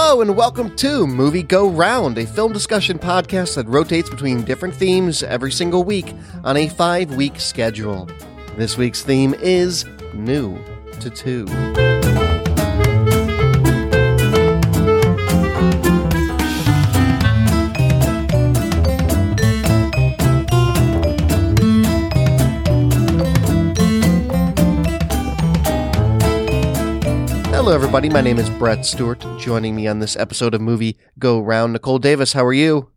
Hello and welcome to Movie Go Round, a film discussion podcast that rotates between different themes every single week on a 5-week schedule. This week's theme is New to Two. Hello, everybody. My name is Brett Stewart. Joining me on this episode of Movie Go Round, Nicole Davis. How are you?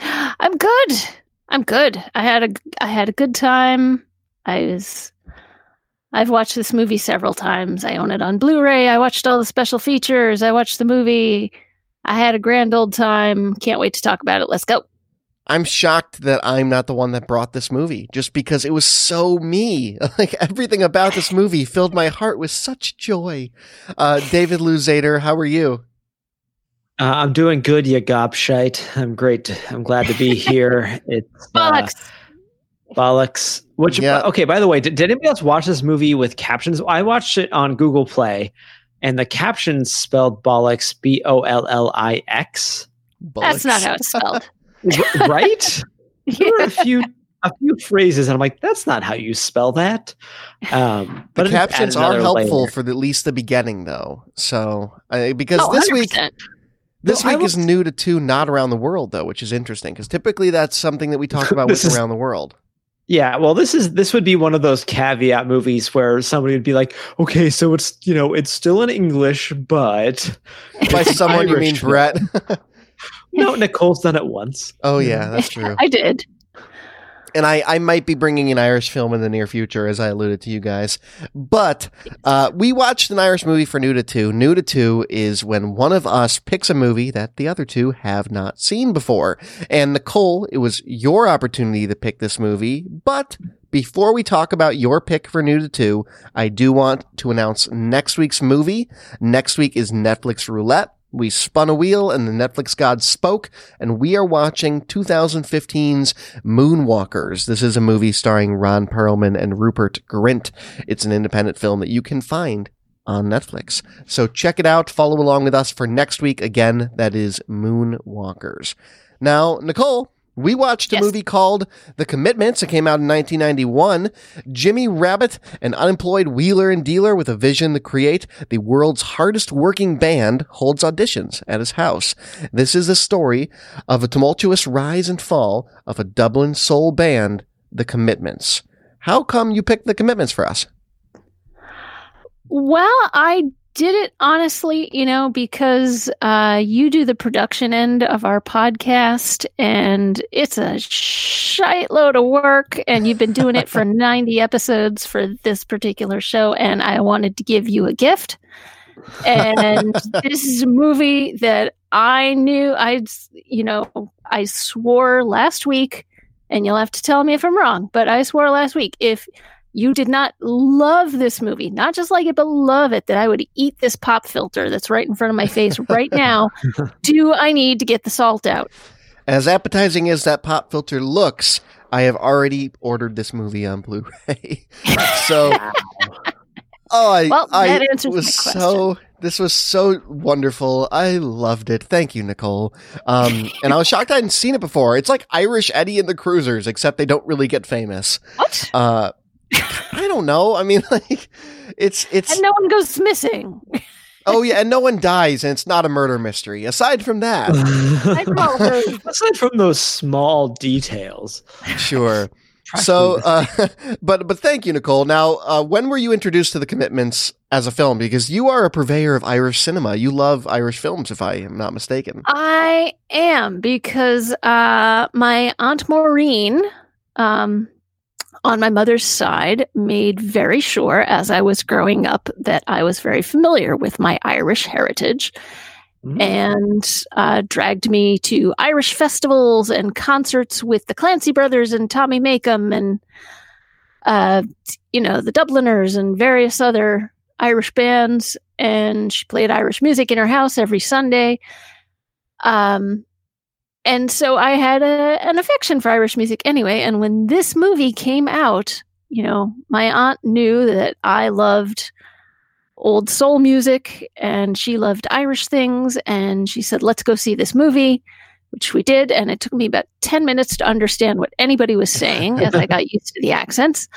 I'm good. I had a good time. I've watched this movie several times. I own it on Blu-ray. I watched all the special features. I watched the movie. I had a grand old time. Can't wait to talk about it. Let's go. I'm shocked that I'm not the one that brought this movie, just because it was so me. Like, everything about this movie filled my heart with such joy. David Luzader, how are you? I'm doing good, you gobshite. I'm great. I'm glad to be here. It's bollocks. Which, yeah. Okay, by the way, did anybody else watch this movie with captions? I watched it on Google Play, and the captions spelled bollocks, B-O-L-L-I-X. That's not how it's spelled. Right? There were a few phrases, and I'm like, that's not how you spell that. But the captions are helpful for at least the beginning, though. So, because this week is New to Two, not Around the World, though, which is interesting because typically that's something that we talk about with Around the World. Yeah, well, this would be one of those caveat movies where somebody would be like, okay, so it's it's still in English, but by someone you mean Brett. No, Nicole's done it once. Oh, yeah, that's true. I did. And I might be bringing an Irish film in the near future, as I alluded to you guys. But we watched an Irish movie for New to Two. New to Two is when one of us picks a movie that the other two have not seen before. And Nicole, it was your opportunity to pick this movie. But before we talk about your pick for New to Two, I do want to announce next week's movie. Next week is Netflix Roulette. We spun a wheel and the Netflix gods spoke, and we are watching 2015's Moonwalkers. This is a movie starring Ron Perlman and Rupert Grint. It's an independent film that you can find on Netflix. So check it out. Follow along with us for next week. Again, that is Moonwalkers. Now, Nicole, we watched a movie called The Commitments. It came out in 1991. Jimmy Rabbit, an unemployed wheeler and dealer with a vision to create the world's hardest working band, holds auditions at his house. This is the story of a tumultuous rise and fall of a Dublin soul band, The Commitments. How come you picked The Commitments for us? Well, I did it honestly, because you do the production end of our podcast, and it's a shitload of work, and you've been doing it for 90 episodes for this particular show, and I wanted to give you a gift. And this is a movie that I knew I swore last week, and you'll have to tell me if I'm wrong, but I swore last week if you did not love this movie, not just like it, but love it, that I would eat this pop filter that's right in front of my face right now. Do I need to get the salt out? As appetizing as that pop filter looks, I have already ordered this movie on Blu-ray. So, that answers my question. This was so wonderful. I loved it. Thank you, Nicole. And I was shocked I hadn't seen it before. It's like Irish Eddie and the Cruisers, except they don't really get famous. What? I don't know. I mean, like, it's and no one goes missing. Oh yeah, and no one dies, and it's not a murder mystery. Aside from that, aside from those small details, sure. So, but thank you, Nicole. Now, when were you introduced to The Commitments as a film? Because you are a purveyor of Irish cinema. You love Irish films, if I am not mistaken. I am, because my Aunt Maureen, on my mother's side, made very sure as I was growing up that I was very familiar with my Irish heritage, and dragged me to Irish festivals and concerts with the Clancy Brothers and Tommy Makem and, the Dubliners and various other Irish bands. And she played Irish music in her house every Sunday. And so I had an affection for Irish music anyway. And when this movie came out, my aunt knew that I loved old soul music, and she loved Irish things, and she said, let's go see this movie, which we did, and it took me about 10 minutes to understand what anybody was saying as I got used to the accents.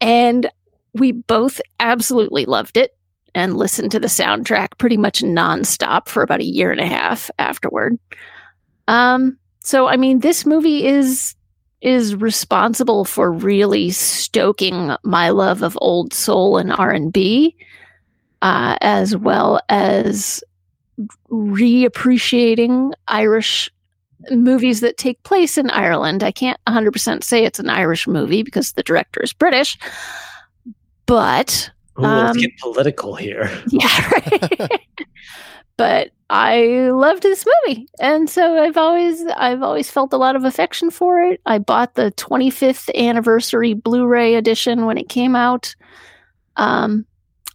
And we both absolutely loved it and listened to the soundtrack pretty much nonstop for about a year and a half afterward. So, I mean, this movie is responsible for really stoking my love of old soul and R&B, as well as reappreciating Irish movies that take place in Ireland. I can't 100% say it's an Irish movie because the director is British, but... Ooh, let's get political here. Yeah, right. But I loved this movie, and so I've always felt a lot of affection for it. I bought the 25th anniversary Blu-ray edition when it came out, and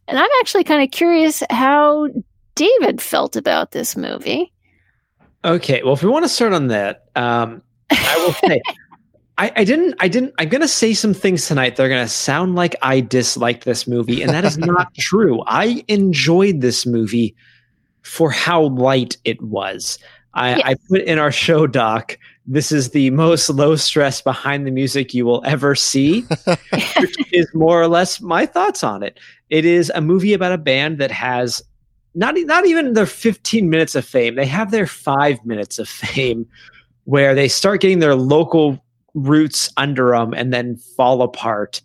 I'm actually kind of curious how David felt about this movie. Okay, well, if we want to start on that, I will say. I didn't. I'm going to say some things tonight that are going to sound like I disliked this movie, and that is not true. I enjoyed this movie for how light it was. I put in our show doc, this is the most low stress behind the music you will ever see, which is more or less my thoughts on it. It is a movie about a band that has not even their 15 minutes of fame. They have their 5 minutes of fame where they start getting their local roots under them and then fall apart.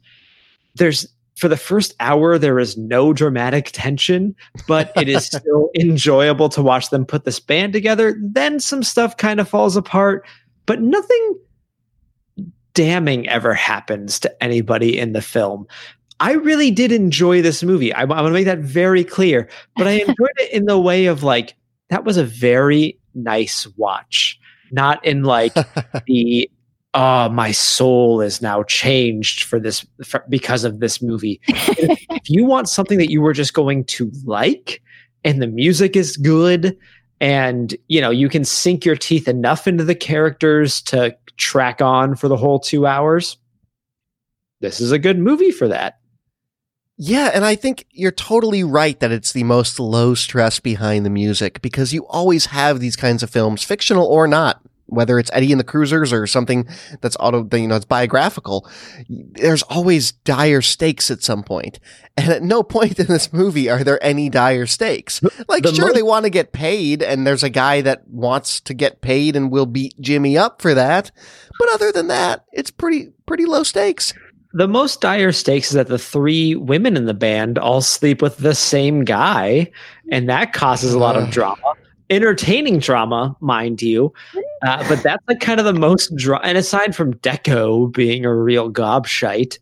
For the first hour, there is no dramatic tension, but it is still enjoyable to watch them put this band together. Then some stuff kind of falls apart, but nothing damning ever happens to anybody in the film. I really did enjoy this movie. I want to make that very clear, but I enjoyed it in the way of like, that was a very nice watch, not in like the... my soul is now changed because of this movie. If you want something that you were just going to like, and the music is good, and you can sink your teeth enough into the characters to track on for the whole 2 hours, this is a good movie for that. Yeah, and I think you're totally right that it's the most low stress behind the music, because you always have these kinds of films, fictional or not. Whether it's Eddie and the Cruisers or something that's it's biographical, there's always dire stakes at some point. And at no point in this movie are there any dire stakes. Like, they want to get paid, and there's a guy that wants to get paid and will beat Jimmy up for that. But other than that, it's pretty low stakes. The most dire stakes is that the three women in the band all sleep with the same guy, and that causes a lot of drama. Entertaining drama, mind you, but that's like kind of the most and aside from Deco being a real gobshite,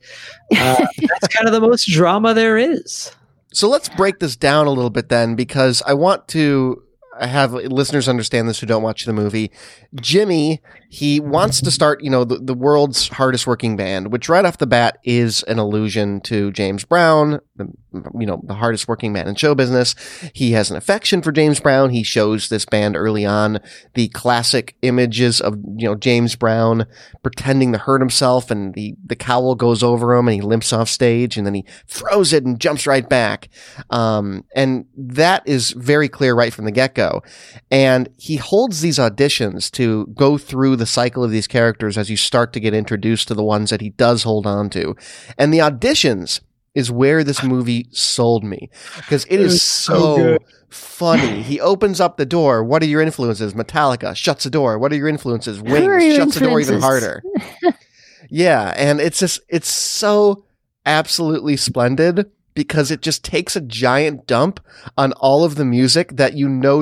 that's kind of the most drama there is. So let's break this down a little bit then, because I want to have listeners understand this who don't watch the movie. Jimmy, he wants to start, the world's hardest working band, which right off the bat is an allusion to James Brown, the hardest working man in show business. He has an affection for James Brown. He shows this band early on the classic images of, James Brown pretending to hurt himself, and the cowl goes over him and he limps off stage, and then he throws it and jumps right back. And that is very clear right from the get-go. And he holds these auditions to go through the cycle of these characters as you start to get introduced to the ones that he does hold on to. And the auditions is where this movie sold me, because it is so funny. He opens up the door. What are your influences? Metallica. Shuts the door. What are your influences? Wings. Shuts the door even harder. Yeah. And it's so absolutely splendid, because it just takes a giant dump on all of the music that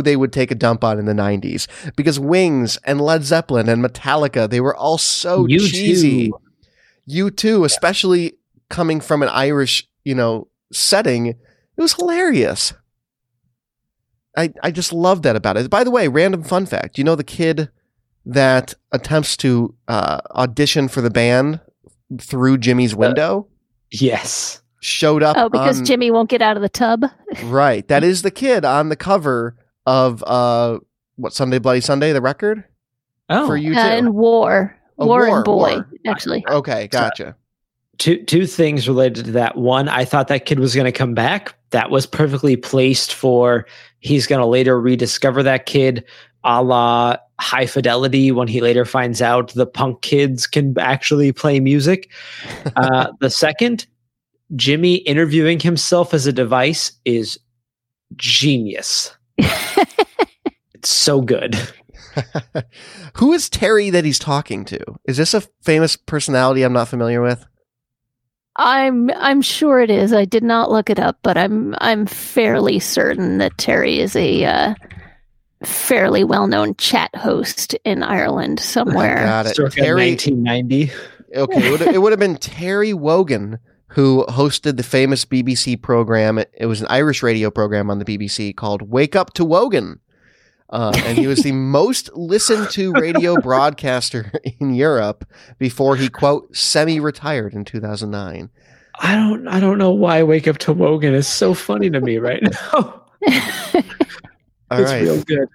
they would take a dump on in the 90s, because Wings and Led Zeppelin and Metallica, they were all so cheesy. U2, especially coming from an Irish, setting, it was hilarious. I just love that about it. By the way, random fun fact, the kid that attempts to audition for the band through Jimmy's window? Yes. Showed up. Oh, because Jimmy won't get out of the tub? Right. That is the kid on the cover of, Sunday Bloody Sunday, the record? Oh. For U2. And War. War and Boy, actually. Okay, gotcha. Two things related to that. One, I thought that kid was going to come back, that was perfectly placed for he's going to later rediscover that kid, a la High Fidelity, when he later finds out the punk kids can actually play music. The second, Jimmy interviewing himself as a device is genius. It's so good. Who is Terry that he's talking to? Is this a famous personality I'm not familiar with? I'm sure it is. I did not look it up, but I'm fairly certain that Terry is a fairly well-known chat host in Ireland somewhere. Got it. Circa Terry, 1990. Okay, it would have been Terry Wogan, who hosted the famous BBC program. It was an Irish radio program on the BBC called Wake Up to Wogan. And he was the most listened to radio broadcaster in Europe before he, quote, semi-retired in 2009. I don't know why Wake Up to Wogan is so funny to me right now. All it's right. Real good.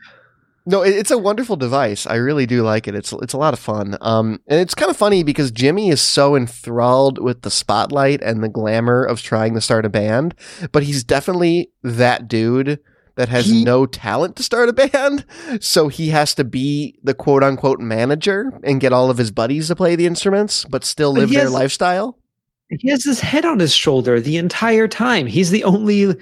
No, it's a wonderful device. I really do like it. It's a lot of fun. And it's kind of funny because Jimmy is so enthralled with the spotlight and the glamour of trying to start a band, but he's definitely that dude that has no talent to start a band, so he has to be the quote-unquote manager and get all of his buddies to play the instruments, but still live their lifestyle. He has his head on his shoulder the entire time. He's the only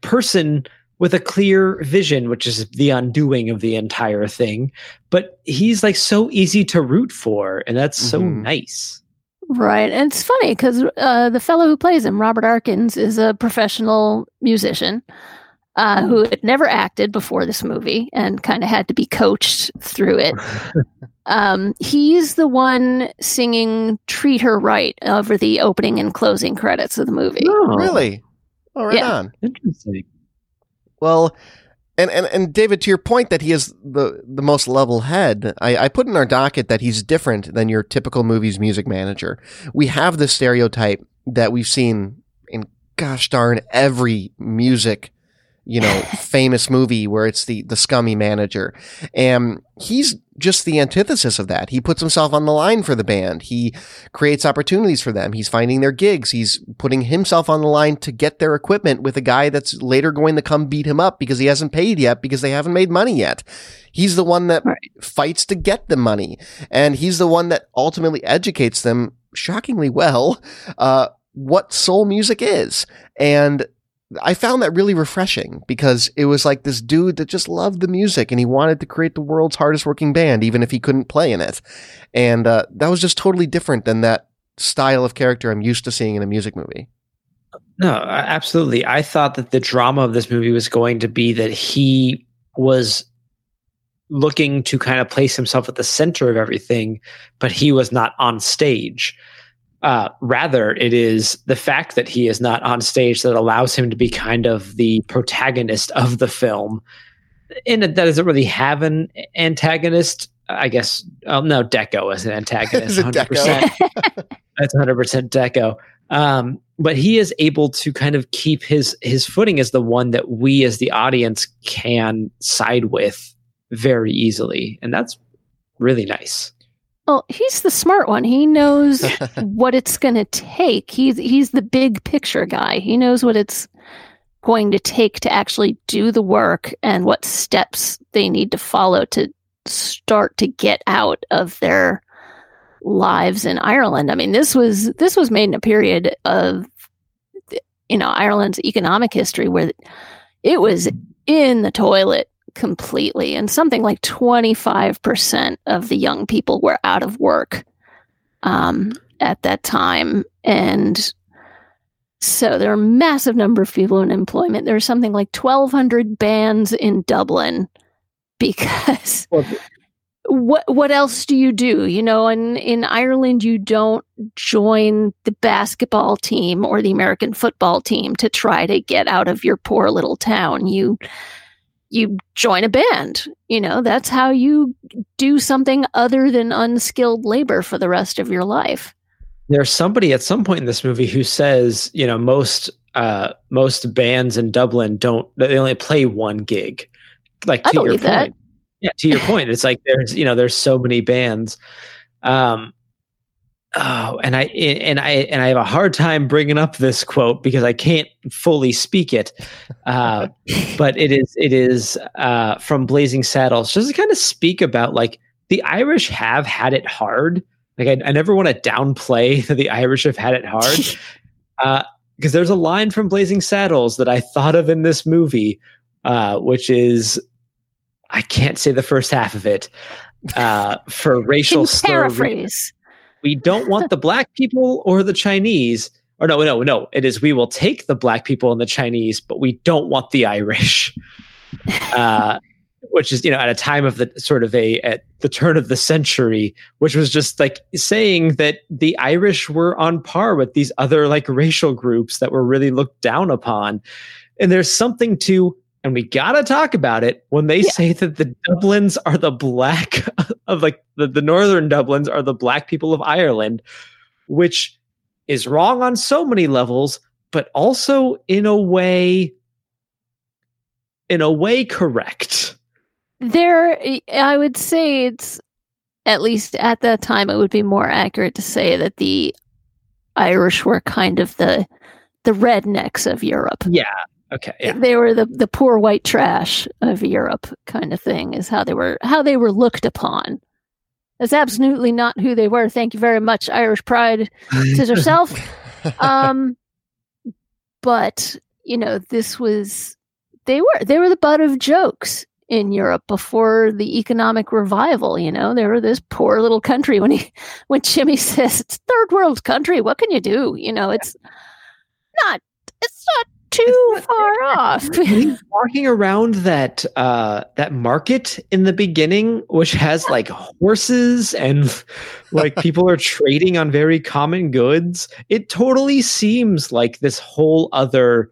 person with a clear vision, which is the undoing of the entire thing. But he's so easy to root for, and that's so nice. Right, and it's funny because the fellow who plays him, Robert Arkins, is a professional musician. Who had never acted before this movie and kind of had to be coached through it. He's the one singing Treat Her Right over the opening and closing credits of the movie. Oh, really? Oh, right on. Interesting. Well, and David, to your point that he is the most level head, I put in our docket that he's different than your typical movie's music manager. We have this stereotype that we've seen in, gosh darn, every music famous movie where it's the scummy manager. And he's just the antithesis of that. He puts himself on the line for the band. He creates opportunities for them. He's finding their gigs. He's putting himself on the line to get their equipment with a guy that's later going to come beat him up because he hasn't paid yet because they haven't made money yet. He's the one that fights to get the money. And he's the one that ultimately educates them, shockingly well, what soul music is. And I found that really refreshing because it was this dude that just loved the music and he wanted to create the world's hardest working band, even if he couldn't play in it. And that was just totally different than that style of character I'm used to seeing in a music movie. No, absolutely. I thought that the drama of this movie was going to be that he was looking to kind of place himself at the center of everything, but he was not on stage. Rather, it is the fact that he is not on stage that allows him to be kind of the protagonist of the film. And that doesn't really have an antagonist, I guess. No, Deco is an antagonist. 100%. That's 100% Deco. But he is able to kind of keep his footing as the one that we as the audience can side with very easily. And that's really nice. Well, he's the smart one. He knows what it's going to take. He's the big picture guy. He knows what it's going to take to actually do the work and what steps they need to follow to start to get out of their lives in Ireland. I mean, this was made in a period of, Ireland's economic history where it was in the toilet completely, and something like 25% of the young people were out of work at that time, and so there are a massive number of people in employment. There's something like 1,200 bands in Dublin because what else do you do? In Ireland, you don't join the basketball team or the American football team to try to get out of your poor little town. You join a band, that's how you do something other than unskilled labor for the rest of your life. There's somebody at some point in this movie who says, most bands in Dublin they only play one gig. I to your point. That. Yeah, to your point. It's there's so many bands. and I have a hard time bringing up this quote because I can't fully speak it, but it is from Blazing Saddles. Just to kind of speak about like the Irish have had it hard. Like I never want to downplay that the Irish have had it hard, because there's a line from Blazing Saddles that I thought of in this movie, which is, I can't say the first half of it, for racial slur. We don't want the black people or the Chinese, or no. It is, we will take the black people and the Chinese, but we don't want the Irish, which is, at a time of the sort of at the turn of the century, which was just like saying that the Irish were on par with these other like racial groups that were really looked down upon. And there's something to, and we got to talk about it when they say that the Dublins are the black of like the Northern Dublins are the black people of Ireland, which is wrong on so many levels, but also in a way correct. There, I would say it's, at least at that time, it would be more accurate to say that the Irish were kind of the rednecks of Europe. Yeah. Okay. Yeah. They were the poor white trash of Europe, kind of thing, is how they were looked upon. That's absolutely not who they were. Thank you very much, Irish pride, to yourself. But they were the butt of jokes in Europe before the economic revival. They were this poor little country. When Jimmy says it's third world country, what can you do? It's not too far off. He's walking around that market in the beginning, which has like horses and like people are trading on very common goods. It totally seems like this whole other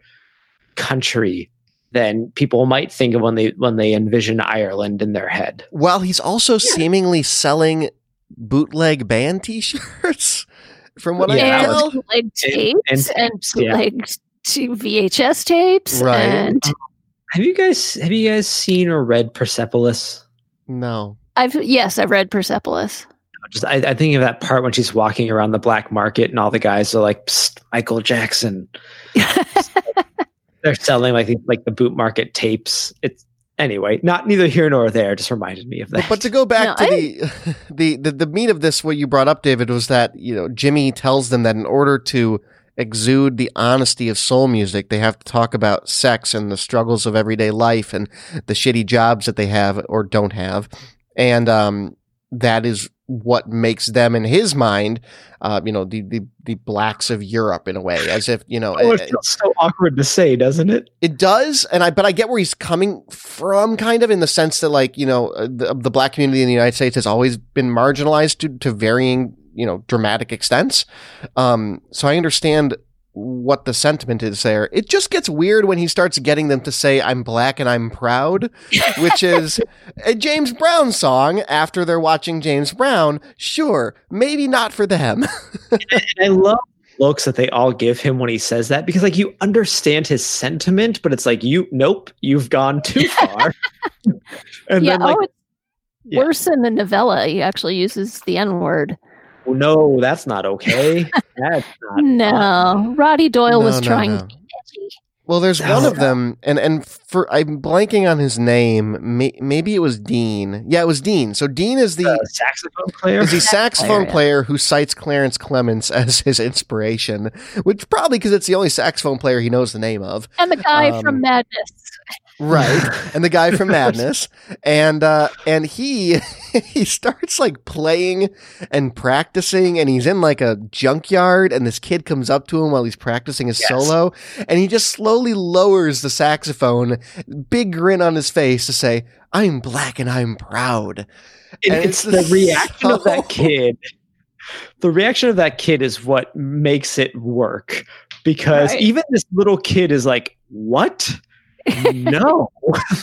country than people might think of when they envision Ireland in their head. While he's also seemingly selling bootleg band T-shirts, from what I tell, bootleg tapes and VHS tapes, right? And have you guys seen or read Persepolis? No. I've read Persepolis. I think of that part when she's walking around the black market and all the guys are like, "Psst, Michael Jackson." They're selling like the boot market tapes. It's anyway, not neither here nor there. Just reminded me of that. But to go back to the meat of this, what you brought up, David, was that Jimmy tells them that in order to exude the honesty of soul music, they have to talk about sex and the struggles of everyday life and the shitty jobs that they have or don't have, and that is what makes them, in his mind, the blacks of Europe, in a way, as if it feels so awkward to say, doesn't it? It does, but I get where he's coming from, kind of in the sense that the black community in the United States has always been marginalized to varying dramatic extents. So I understand what the sentiment is there. It just gets weird when he starts getting them to say, "I'm black and I'm proud," which is a James Brown song after they're watching James Brown. Sure. Maybe not for them. I love looks that they all give him when he says that, because like you understand his sentiment, but it's like, you've gone too far. And then worse than the novella. He actually uses the N-word. No, that's not okay. That's not Roddy Doyle was trying to be edgy. Well, there's one of them, and I'm blanking on his name. Maybe it was Dean. Yeah, it was Dean. So Dean is the saxophone player. Is the saxophone player who cites Clarence Clements as his inspiration, which probably because it's the only saxophone player he knows the name of, and the guy from Madness. Right, and the guy from Madness, and he starts like playing and practicing, and he's in like a junkyard, and this kid comes up to him while he's practicing his solo, and he just slowly lowers the saxophone, big grin on his face, to say, "I'm black and I'm proud." And it's the reaction of that kid. The reaction of that kid is what makes it work, because even this little kid is like, "What?" No,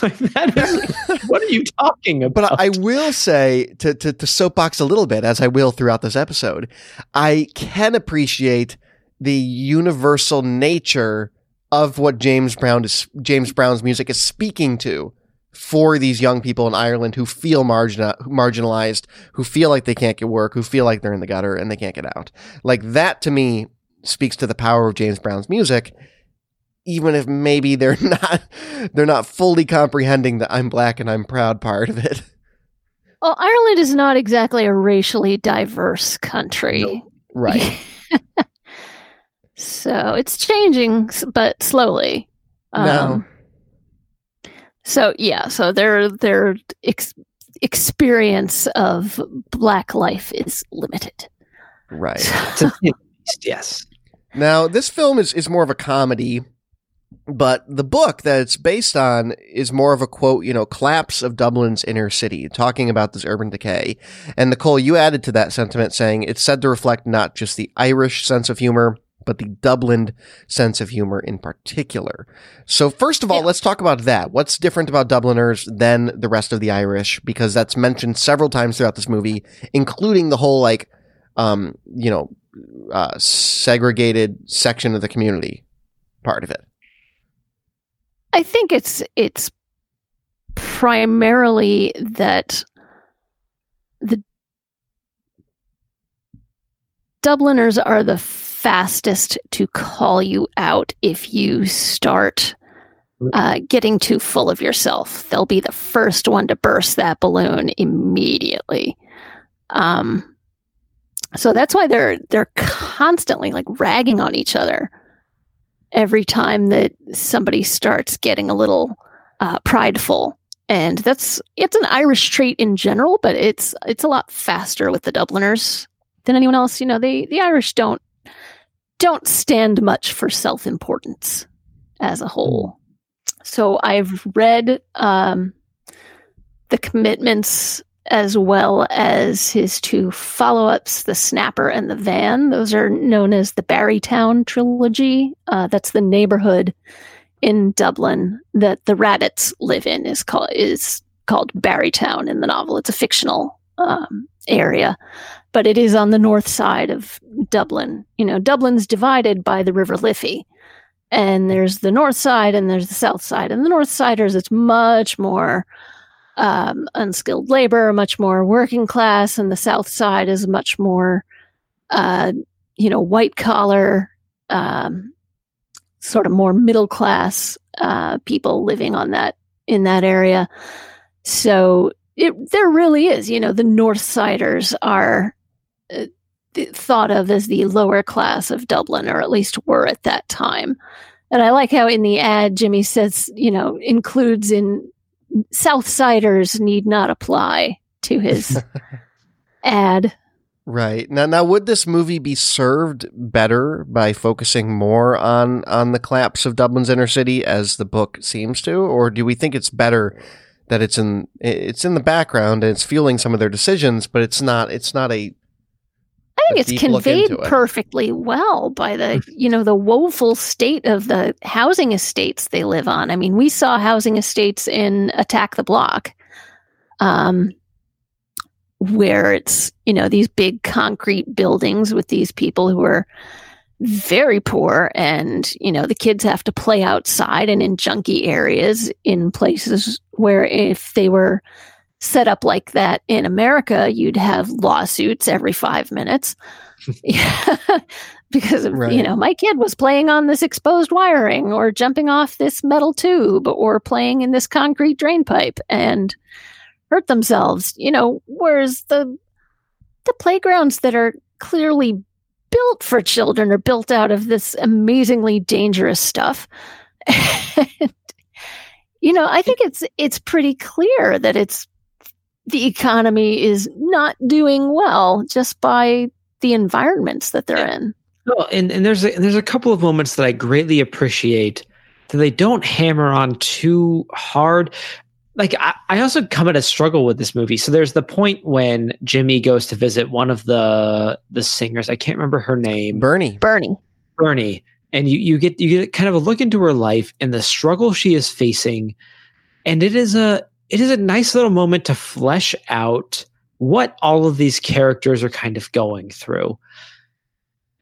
like that is, what are you talking about? But I will say, to soapbox a little bit, as I will throughout this episode, I can appreciate the universal nature of what James Brown's music is speaking to for these young people in Ireland who feel marginalized, who feel like they can't get work, who feel like they're in the gutter and they can't get out. Like, that to me speaks to the power of James Brown's music, even if maybe they're not fully comprehending the I'm black and I'm proud part of it. Well, Ireland is not exactly a racially diverse country. No. Right. So it's changing, but slowly. No. So yeah, so their experience of black life is limited. Right. So. Yes. Now, this film is more of a comedy, but the book that it's based on is more of a, quote, you know, collapse of Dublin's inner city, talking about this urban decay. And Nicole, you added to that sentiment saying it's said to reflect not just the Irish sense of humor, but the Dublin sense of humor in particular. So first of all, let's talk about that. What's different about Dubliners than the rest of the Irish? Because that's mentioned several times throughout this movie, including the whole, like, segregated section of the community part of it. I think it's primarily that the Dubliners are the fastest to call you out if you start getting too full of yourself. They'll be the first one to burst that balloon immediately. So that's why they're constantly, like, ragging on each other every time that somebody starts getting a little prideful. And it's an Irish trait in general, but it's a lot faster with the Dubliners than anyone else. You know, the Irish don't stand much for self-importance as a whole. So I've read The Commitments, as well as his two follow-ups, The Snapper and The Van. Those are known as the Barrytown trilogy. That's the neighborhood in Dublin that the Rabbits live in, is called Barrytown in the novel. It's a fictional area, but it is on the north side of Dublin. You know, Dublin's divided by the River Liffey, and there's the north side and there's the south side. And the north siders, it's much more unskilled labor, much more working class, and the South Side is much more, white collar, sort of more middle class people living in that area. So there really is, you know, the North Siders are thought of as the lower class of Dublin, or at least were at that time. And I like how in the ad Jimmy says, you know, includes in Southsiders need not apply to his ad. Right. Now, would this movie be served better by focusing more on the collapse of Dublin's inner city, as the book seems to, or do we think it's better that it's in the background and it's fueling some of their decisions, but it's not a I think it's conveyed perfectly well by the, you know, the woeful state of the housing estates they live on. I mean, we saw housing estates in Attack the Block, where it's, you know, these big concrete buildings with these people who are very poor, and, you know, the kids have to play outside and in junky areas in places where if they were set up like that in America, you'd have lawsuits every 5 minutes because of, right, you know, my kid was playing on this exposed wiring, or jumping off this metal tube, or playing in this concrete drain pipe and hurt themselves, you know, whereas the playgrounds that are clearly built for children are built out of this amazingly dangerous stuff. And, you know, I think it's pretty clear that the economy is not doing well just by the environments that they're in. Well, and there's a couple of moments that I greatly appreciate that they don't hammer on too hard. Like, I also come at a struggle with this movie. So there's the point when Jimmy goes to visit one of the singers. I can't remember her name. Bernie. And you get kind of a look into her life and the struggle she is facing. And it is a nice little moment to flesh out what all of these characters are kind of going through.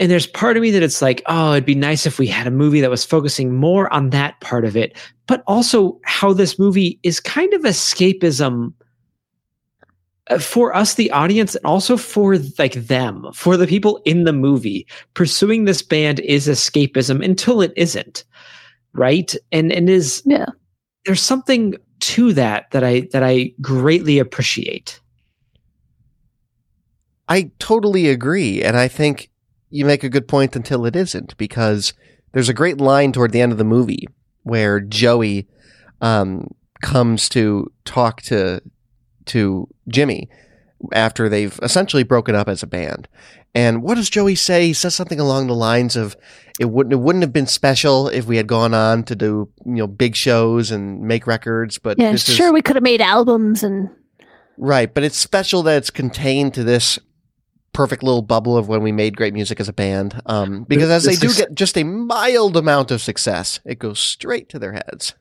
And there's part of me that it's like, oh, it'd be nice if we had a movie that was focusing more on that part of it, but also how this movie is kind of escapism for us, the audience, and also for like them, for the people in the movie. Pursuing this band is escapism until it isn't, right? And is, yeah, there's something to that I greatly appreciate. I totally agree, and I think you make a good point until it isn't, because there's a great line toward the end of the movie where Joey comes to talk to Jimmy after they've essentially broken up as a band. And what does Joey say? He says something along the lines of, it wouldn't have been special if we had gone on to do, you know, big shows and make records, but yeah, sure, we could have made albums and right, but it's special that it's contained to this perfect little bubble of when we made great music as a band. Because as they do get just a mild amount of success, it goes straight to their heads.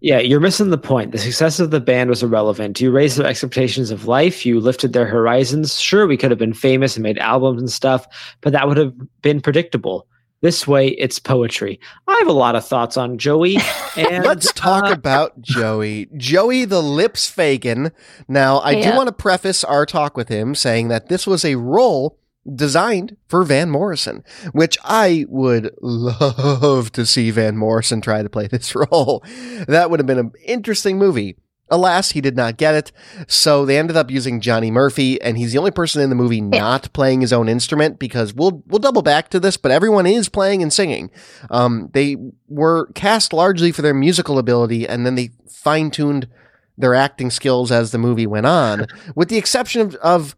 Yeah, you're missing the point. The success of the band was irrelevant. You raised their expectations of life. You lifted their horizons. Sure, we could have been famous and made albums and stuff, but that would have been predictable. This way, it's poetry. I have a lot of thoughts on Joey. And let's talk about Joey. Joey the Lips Fagan. Now, I do want to preface our talk with him saying that this was a role designed for Van Morrison, which I would love to see Van Morrison try to play this role. That would have been an interesting movie. Alas, he did not get it, so they ended up using Johnny Murphy, and he's the only person in the movie not playing his own instrument, because we'll double back to this, but everyone is playing and singing. They were cast largely for their musical ability, and then they fine-tuned their acting skills as the movie went on, with the exception of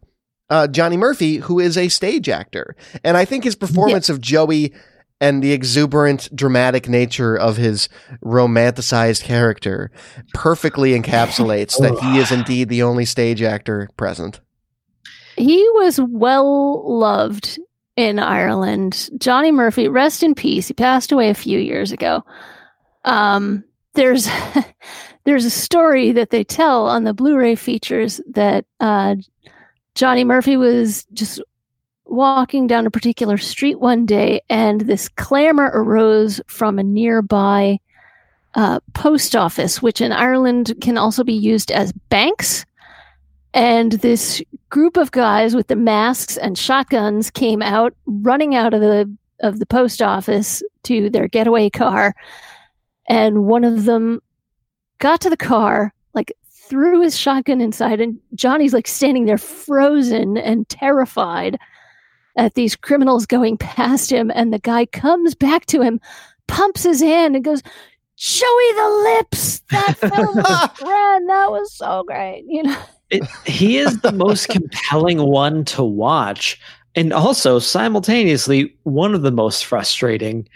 Johnny Murphy, who is a stage actor. And I think his performance of Joey and the exuberant, dramatic nature of his romanticized character perfectly encapsulates that he is indeed the only stage actor present. He was well-loved in Ireland. Johnny Murphy, rest in peace. He passed away a few years ago. There's a story that they tell on the Blu-ray features that Johnny Murphy was just walking down a particular street one day, and this clamor arose from a nearby post office, which in Ireland can also be used as banks. And this group of guys with the masks and shotguns came out, running out of the post office to their getaway car. And one of them got to the car, like threw his shotgun inside, and Johnny's like standing there frozen and terrified at these criminals going past him, and the guy comes back to him, pumps his hand, and goes, "Joey the Lips, that film was grand. That was so great." You know, he is the most compelling one to watch, and also simultaneously one of the most frustrating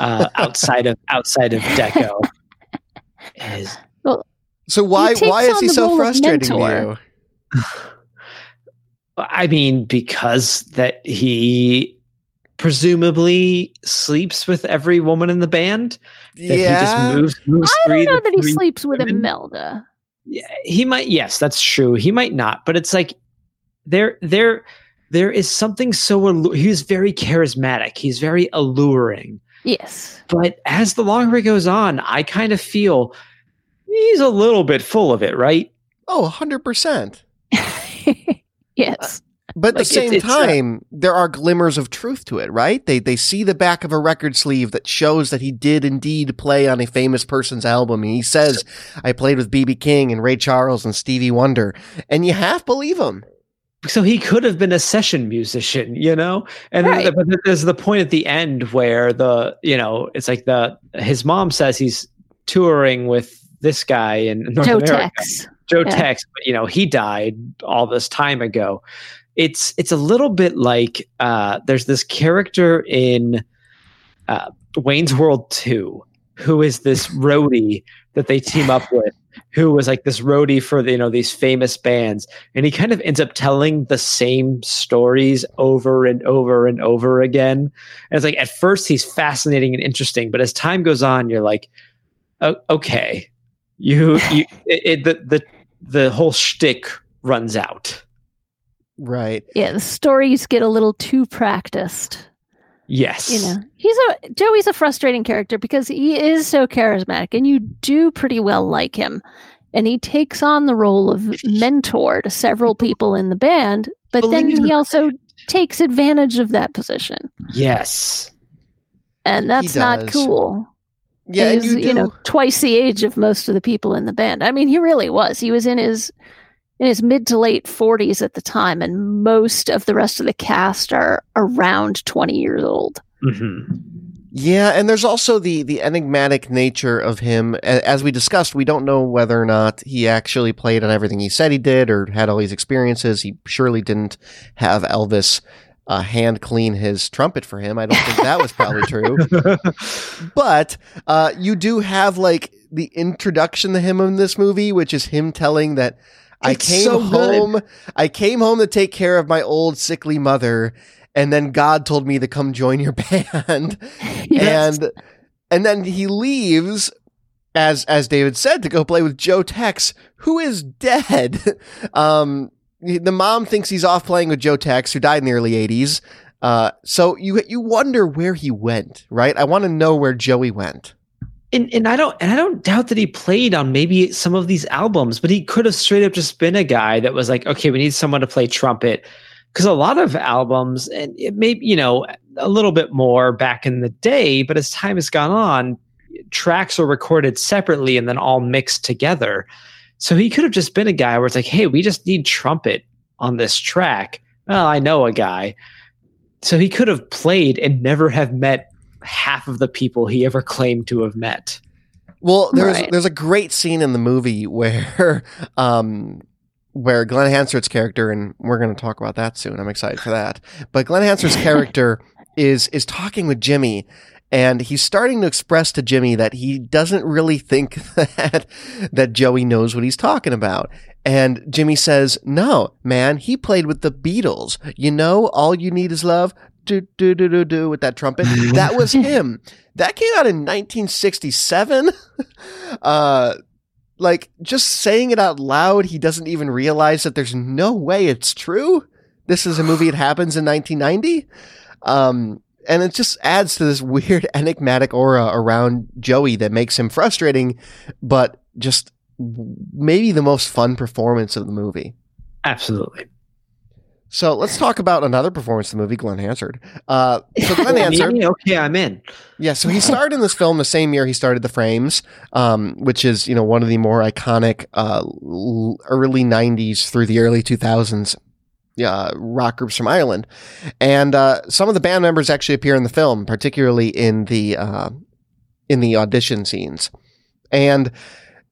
outside of Deco. So why is he so frustrating to you? I mean, because that he presumably sleeps with every woman in the band. That he just moves I don't know that he sleeps with Imelda. Yeah, he might. Yes, that's true. He might not. But it's like there is something so. He's very charismatic. He's very alluring. Yes. But as the longer it goes on, I kind of feel he's a little bit full of it, right? Oh, 100%. Yes. But at the same time, there are glimmers of truth to it, right? They see the back of a record sleeve that shows that he did indeed play on a famous person's album. And he says, "I played with B.B. King and Ray Charles and Stevie Wonder." And you half believe him. So he could have been a session musician, you know? And right. But there's the point at the end where it's like his mom says he's touring with this guy in North America. Joe Tex, but he died all this time ago. It's a little bit like there's this character in Wayne's World 2 who is this roadie that they team up with, who was like this roadie for these famous bands, and he kind of ends up telling the same stories over and over and over again. And it's like at first he's fascinating and interesting, but as time goes on, you're like, oh, okay. The whole shtick runs out. Right. Yeah, the stories get a little too practiced. Yes. You know, Joey's a frustrating character because he is so charismatic and you do pretty well like him. And he takes on the role of mentor to several people in the band, but then he also takes advantage of that position. Yes. And that's not cool. Yeah, he's, you know, twice the age of most of the people in the band. I mean, he really was. He was in his mid to late 40s at the time, and most of the rest of the cast are around 20 years old. Mm-hmm. Yeah, and there's also the enigmatic nature of him. As we discussed, we don't know whether or not he actually played on everything he said he did or had all these experiences. He surely didn't have Elvis hand clean his trumpet for him. I don't think that was probably true. But you do have like the introduction to him in this movie, which is him telling that I came home to take care of my old sickly mother, and then God told me to come join your band. Yes. And then he leaves, as David said, to go play with Joe Tex, who is dead. The mom thinks he's off playing with Joe Tex, who died in the early 80s. So you wonder where he went, right? I want to know where Joey went. And I don't doubt that he played on maybe some of these albums, but he could have straight up just been a guy that was like, okay, we need someone to play trumpet. Because a lot of albums, and it may, you know, a little bit more back in the day, but as time has gone on, tracks are recorded separately and then all mixed together. So he could have just been a guy where it's like, hey, we just need trumpet on this track. Well, I know a guy. So he could have played and never have met half of the people he ever claimed to have met. Well, there's a great scene in the movie where Glenn Hansard's character, and we're going to talk about that soon. I'm excited for that. But Glenn Hansard's character is talking with Jimmy, and he's starting to express to Jimmy that he doesn't really think that Joey knows what he's talking about. And Jimmy says, "No, man, he played with the Beatles. You know, all you need is love. Do, do, do, do, do," with that trumpet. That was him. That came out in 1967. Like, just saying it out loud, he doesn't even realize that there's no way it's true. This is a movie that happens in 1990. And it just adds to this weird enigmatic aura around Joey that makes him frustrating, but just maybe the most fun performance of the movie. Absolutely. So let's talk about another performance in the movie, Glenn Hansard. So Glenn Hansard. Okay, I'm in. Yeah, so he starred in this film the same year he started The Frames, which is, you know, one of the more iconic early 90s through the early 2000s rock groups from Ireland. And some of the band members actually appear in the film, particularly in the audition scenes. And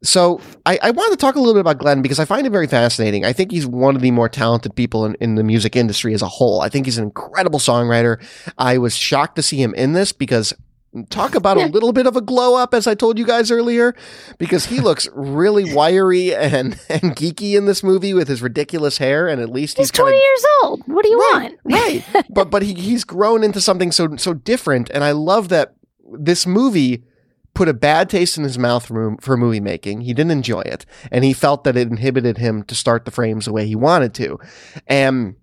so I wanted to talk a little bit about Glenn because I find him very fascinating. I think he's one of the more talented people in the music industry as a whole. I think he's an incredible songwriter. I was shocked to see him in this because talk about a little bit of a glow up, as I told you guys earlier, because he looks really wiry and geeky in this movie with his ridiculous hair. And at least he's 20 years old. What do you want? Right. But he's grown into something so different. And I love that this movie put a bad taste in his mouth for movie making. He didn't enjoy it. And he felt that it inhibited him to start The Frames the way he wanted to. And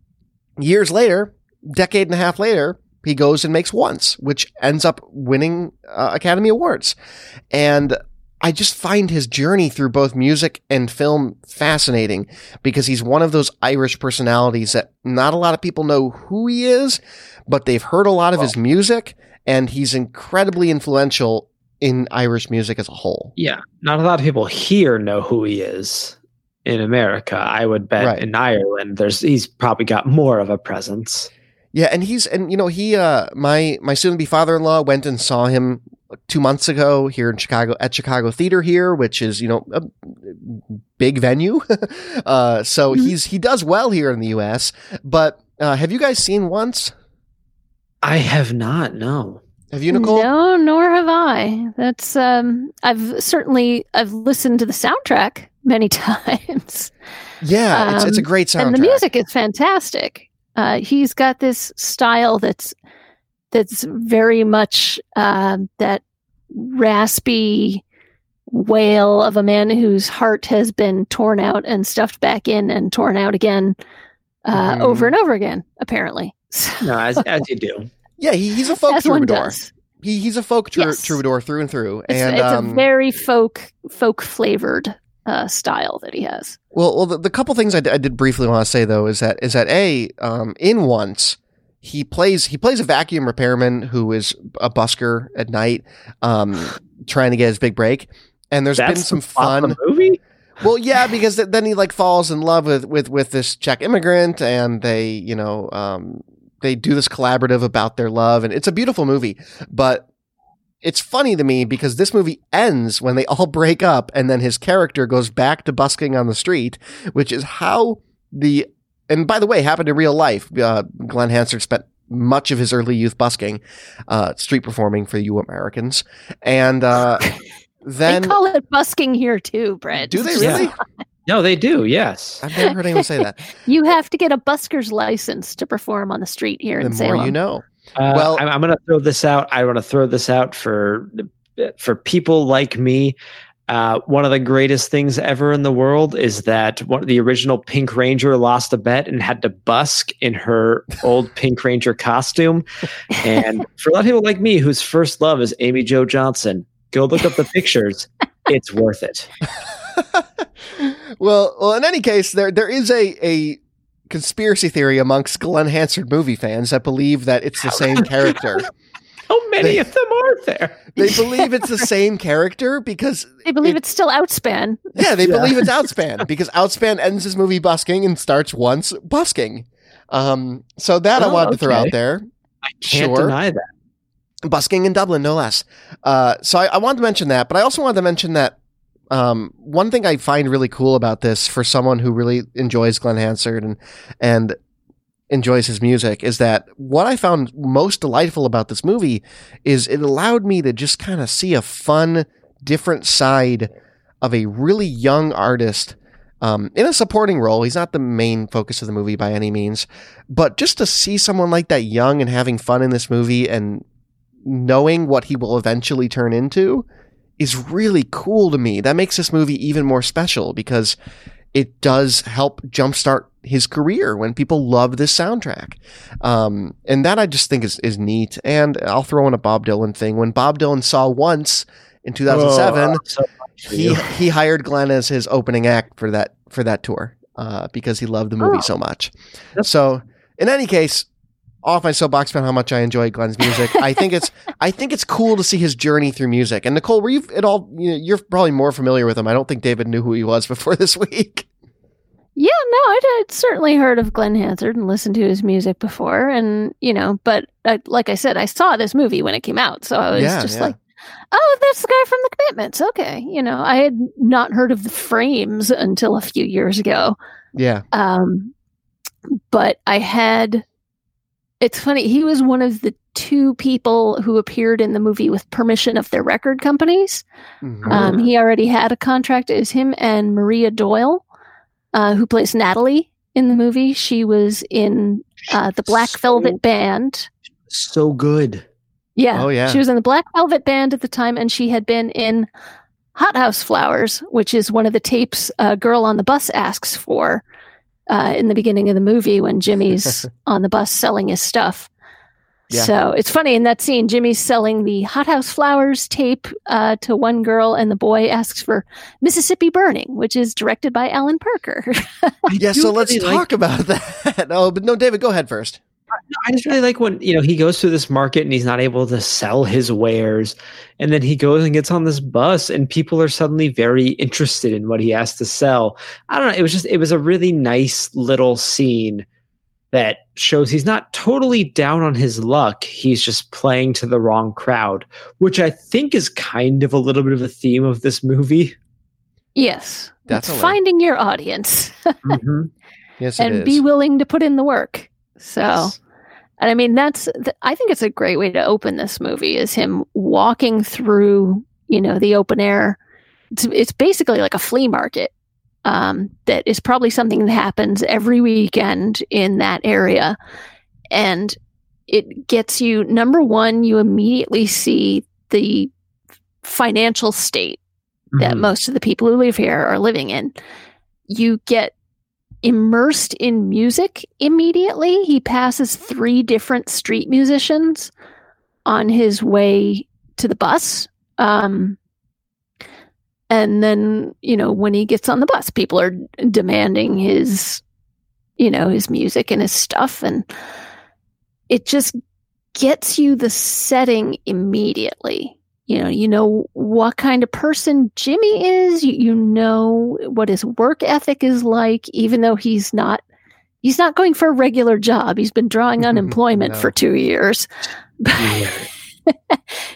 years later, decade and a half later, he goes and makes Once, which ends up winning Academy Awards. And I just find his journey through both music and film fascinating because he's one of those Irish personalities that not a lot of people know who he is, but they've heard a lot of his music, and he's incredibly influential in Irish music as a whole. Yeah. Not a lot of people here know who he is in America. I would bet in Ireland, he's probably got more of a presence. Yeah. And my soon-to-be father-in-law went and saw him 2 months ago here in Chicago at Chicago Theater here, which is, you know, a big venue. So he does well here in the US, but have you guys seen Once? I have not. No. Have you, Nicole? No, nor have I. That's I've listened to the soundtrack many times. Yeah, it's a great soundtrack, and the music is fantastic. He's got this style that's very much that raspy wail of a man whose heart has been torn out and stuffed back in and torn out again over and over again. Apparently, no, as you do. Yeah, he's a folk troubadour. He's a folk troubadour through and through. It's a very folk flavored style that he has. Well, the couple things I did briefly want to say though is that in Once, he plays a vacuum repairman who is a busker at night, trying to get his big break. And there's been some fun movie. Well, yeah, because then he like falls in love with this Czech immigrant, and they, they do this collaborative about their love, and it's a beautiful movie. But it's funny to me because this movie ends when they all break up, and then his character goes back to busking on the street, which is how and by the way, happened in real life. Glenn Hansard spent much of his early youth busking, street performing for you Americans. And then they call it busking here too, Brett. Do they really? Yeah. No, they do. Yes, I've never heard anyone say that. You have to get a busker's license to perform on the street here in Salem. The more you know. Well, I'm going to throw this out. I want to throw this out for people like me. One of the greatest things ever in the world is that the original Pink Ranger lost a bet and had to busk in her old Pink Ranger costume. And for a lot of people like me, whose first love is Amy Jo Johnson, go look up the pictures. It's worth it. Well, in any case, there is a conspiracy theory amongst Glenn Hansard movie fans that believe that it's the same character. How many of them are there? They believe it's the same character because... They believe it's still Outspan. Yeah, they believe it's Outspan because Outspan ends his movie busking and starts Once busking. So that I wanted to throw out there. I can't deny that. Busking in Dublin, no less. So I wanted to mention that, but I also wanted to mention that one thing I find really cool about this for someone who really enjoys Glenn Hansard and enjoys his music is that what I found most delightful about this movie is it allowed me to just kind of see a fun, different side of a really young artist in a supporting role. He's not the main focus of the movie by any means, but just to see someone like that young and having fun in this movie and knowing what he will eventually turn into is really cool to me. That makes this movie even more special because it does help jumpstart his career when people love this soundtrack. And that I just think is neat. And I'll throw in a Bob Dylan thing. When Bob Dylan saw Once in 2007, he hired Glenn as his opening act for that tour because he loved the movie so much. So in any case, off my soapbox about how much I enjoy Glenn's music. I think it's cool to see his journey through music. And Nicole, were you at all? You're probably more familiar with him. I don't think David knew who he was before this week. Yeah, no, I'd certainly heard of Glenn Hansard and listened to his music before, and but like I said, I saw this movie when it came out, so I was like, "Oh, that's the guy from The Commitments." Okay, I had not heard of The Frames until a few years ago. Yeah, but I had. It's funny. He was one of the two people who appeared in the movie with permission of their record companies. Mm-hmm. He already had a contract. It was him and Maria Doyle, who plays Natalie in the movie. She was in the Black Velvet Band. So good. Yeah. Oh, yeah. She was in the Black Velvet Band at the time, and she had been in Hothouse Flowers, which is one of the tapes a girl on the bus asks for. In the beginning of the movie when Jimmy's on the bus selling his stuff. Yeah. So it's funny in that scene, Jimmy's selling the Hothouse Flowers tape to one girl and the boy asks for Mississippi Burning, which is directed by Alan Parker. Yeah. So let's talk about that. Oh, but no, David, go ahead first. I just really like when, he goes through this market and he's not able to sell his wares. And then he goes and gets on this bus and people are suddenly very interested in what he has to sell. I don't know. It was a really nice little scene that shows he's not totally down on his luck. He's just playing to the wrong crowd, which I think is kind of a little bit of a theme of this movie. Yes. That's finding your audience. Mm-hmm. Yes, and it is. Be willing to put in the work. So, and I mean, I think it's a great way to open this movie is him walking through, the open air. It's basically like a flea market that is probably something that happens every weekend in that area. And it gets you, number one, you immediately see the financial state that most of the people who live here are living in. You get immersed in music immediately. He passes three different street musicians on his way to the bus. And then, you know, when he gets on the bus, people are demanding his, you know, his music and his stuff. And it just gets you the setting immediately. You know what kind of person Jimmy is. You know what his work ethic is like, even though he's not going for a regular job. He's been drawing unemployment for 2 years. Yeah.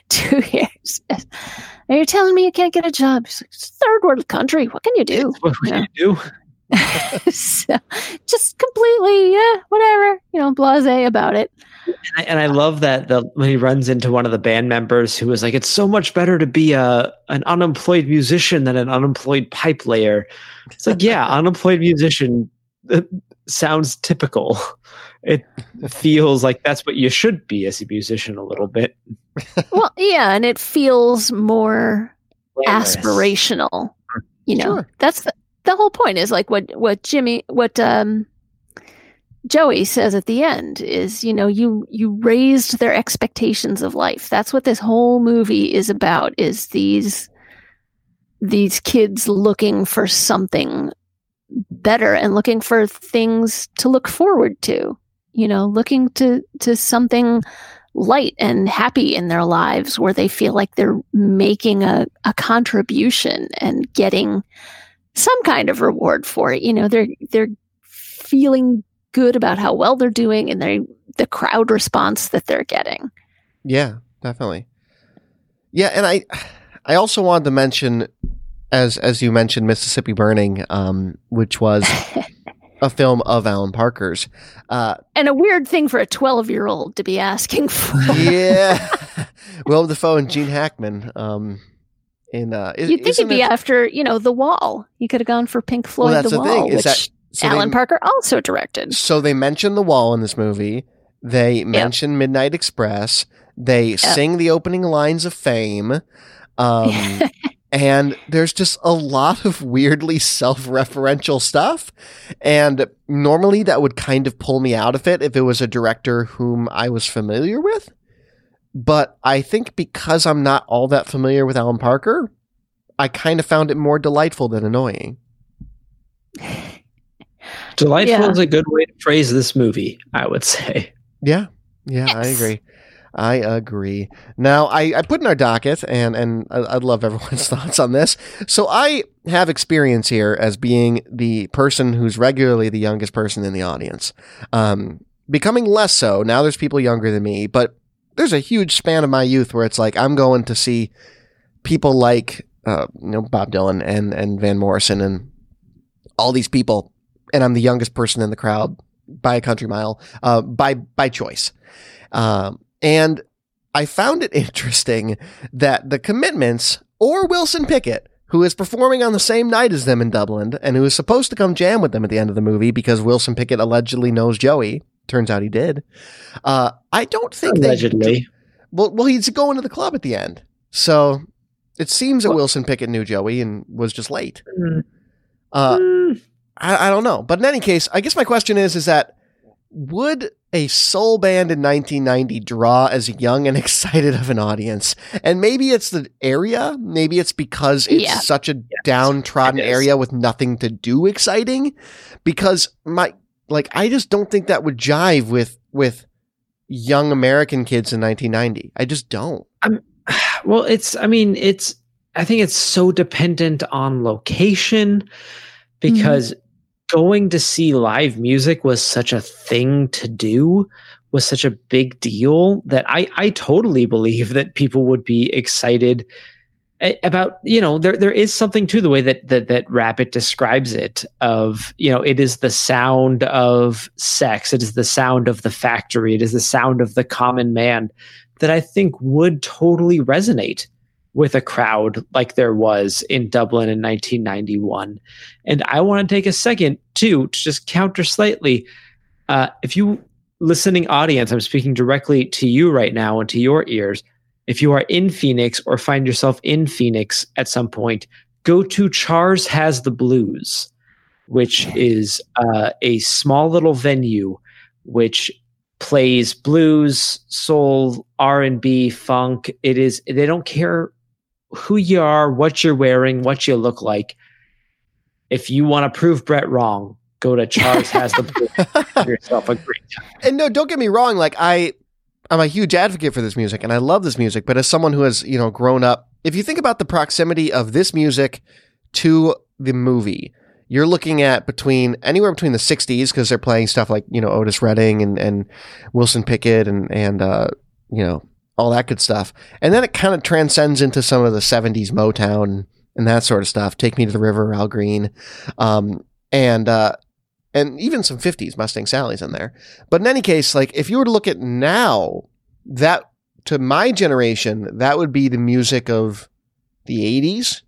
2 years. And you're telling me you can't get a job? It's a third world country. What can you do? What can you do? So, just completely, whatever. You know, blasé about it. And I love that when he runs into one of the band members who was like, it's so much better to be an unemployed musician than an unemployed pipe layer. It's like, yeah, unemployed musician sounds typical. It feels like that's what you should be as a musician a little bit. Well, yeah, and it feels more aspirational. You know, sure. That's the whole point is like what Joey says at the end is, you know, you raised their expectations of life. That's what this whole movie is about, is these kids looking for something better and looking for things to look forward to, you know, looking to something light and happy in their lives where they feel like they're making a contribution and getting some kind of reward for it. You know, they're feeling good about how well they're doing and the crowd response that they're getting. Yeah, definitely. Yeah, and I also wanted to mention, as you mentioned, Mississippi Burning, which was a film of Alan Parker's. And a weird thing for a 12-year-old to be asking for. Yeah. Willem Dafoe and Gene Hackman. You'd think it'd be after, you know, The Wall. You could have gone for Pink Floyd, The Wall, which Alan Parker also directed. So they mention The Wall in this movie. They mention Midnight Express. They sing the opening lines of Fame. And there's just a lot of weirdly self-referential stuff. And normally that would kind of pull me out of it if it was a director whom I was familiar with. But I think because I'm not all that familiar with Alan Parker, I kind of found it more delightful than annoying. Delightful is a good way to phrase this movie, I would say. Yeah. Yeah, yes. I agree. Now, I put in our docket, and I'd love everyone's thoughts on this. So I have experience here as being the person who's regularly the youngest person in the audience. Becoming less so. Now there's people younger than me, but there's a huge span of my youth where it's like I'm going to see people like Bob Dylan and Van Morrison and all these people, and I'm the youngest person in the crowd by a country mile, by choice. And I found it interesting that The Commitments or Wilson Pickett, who is performing on the same night as them in Dublin and who is supposed to come jam with them at the end of the movie because Wilson Pickett allegedly knows Joey. Turns out he did. I don't think allegedly. Well, he's going to the club at the end. So it seems that Wilson Pickett knew Joey and was just late. I don't know. But in any case, I guess my question is that would a soul band in 1990 draw as young and excited of an audience? And maybe it's the area. Maybe it's because it's such a downtrodden area with nothing to do exciting. Because I just don't think that would jive with young American kids in 1990. I just don't. I think it's so dependent on location because going to see live music was such a thing to do, was such a big deal that I totally believe that people would be excited about, you know, there is something to the way that Rabbit describes it of, you know, it is the sound of sex. It is the sound of the factory. It is the sound of the common man that I think would totally resonate with a crowd like there was in Dublin in 1991. And I want to take a second, too, to just counter slightly. If you, listening audience, I'm speaking directly to you right now and to your ears. If you are in Phoenix or find yourself in Phoenix at some point, go to Char's Has the Blues, which is a small little venue which plays blues, soul, R&B, funk. It is, they don't care who you are, what you're wearing, what you look like. If you want to prove Brett wrong, go to Charles Has the Blues. Yourself a great time. And no, don't get me wrong. Like I'm a huge advocate for this music and I love this music, but as someone who has, you know, grown up, if you think about the proximity of this music to the movie, you're looking at anywhere between the 60s, because they're playing stuff like, you know, Otis Redding and Wilson Pickett and you know, all that good stuff. And then it kind of transcends into some of the 70s Motown and that sort of stuff. Take Me to the River, Al Green, and even some 50s Mustang Sally's in there. But in any case, like if you were to look at now, that to my generation, that would be the music of the 80s.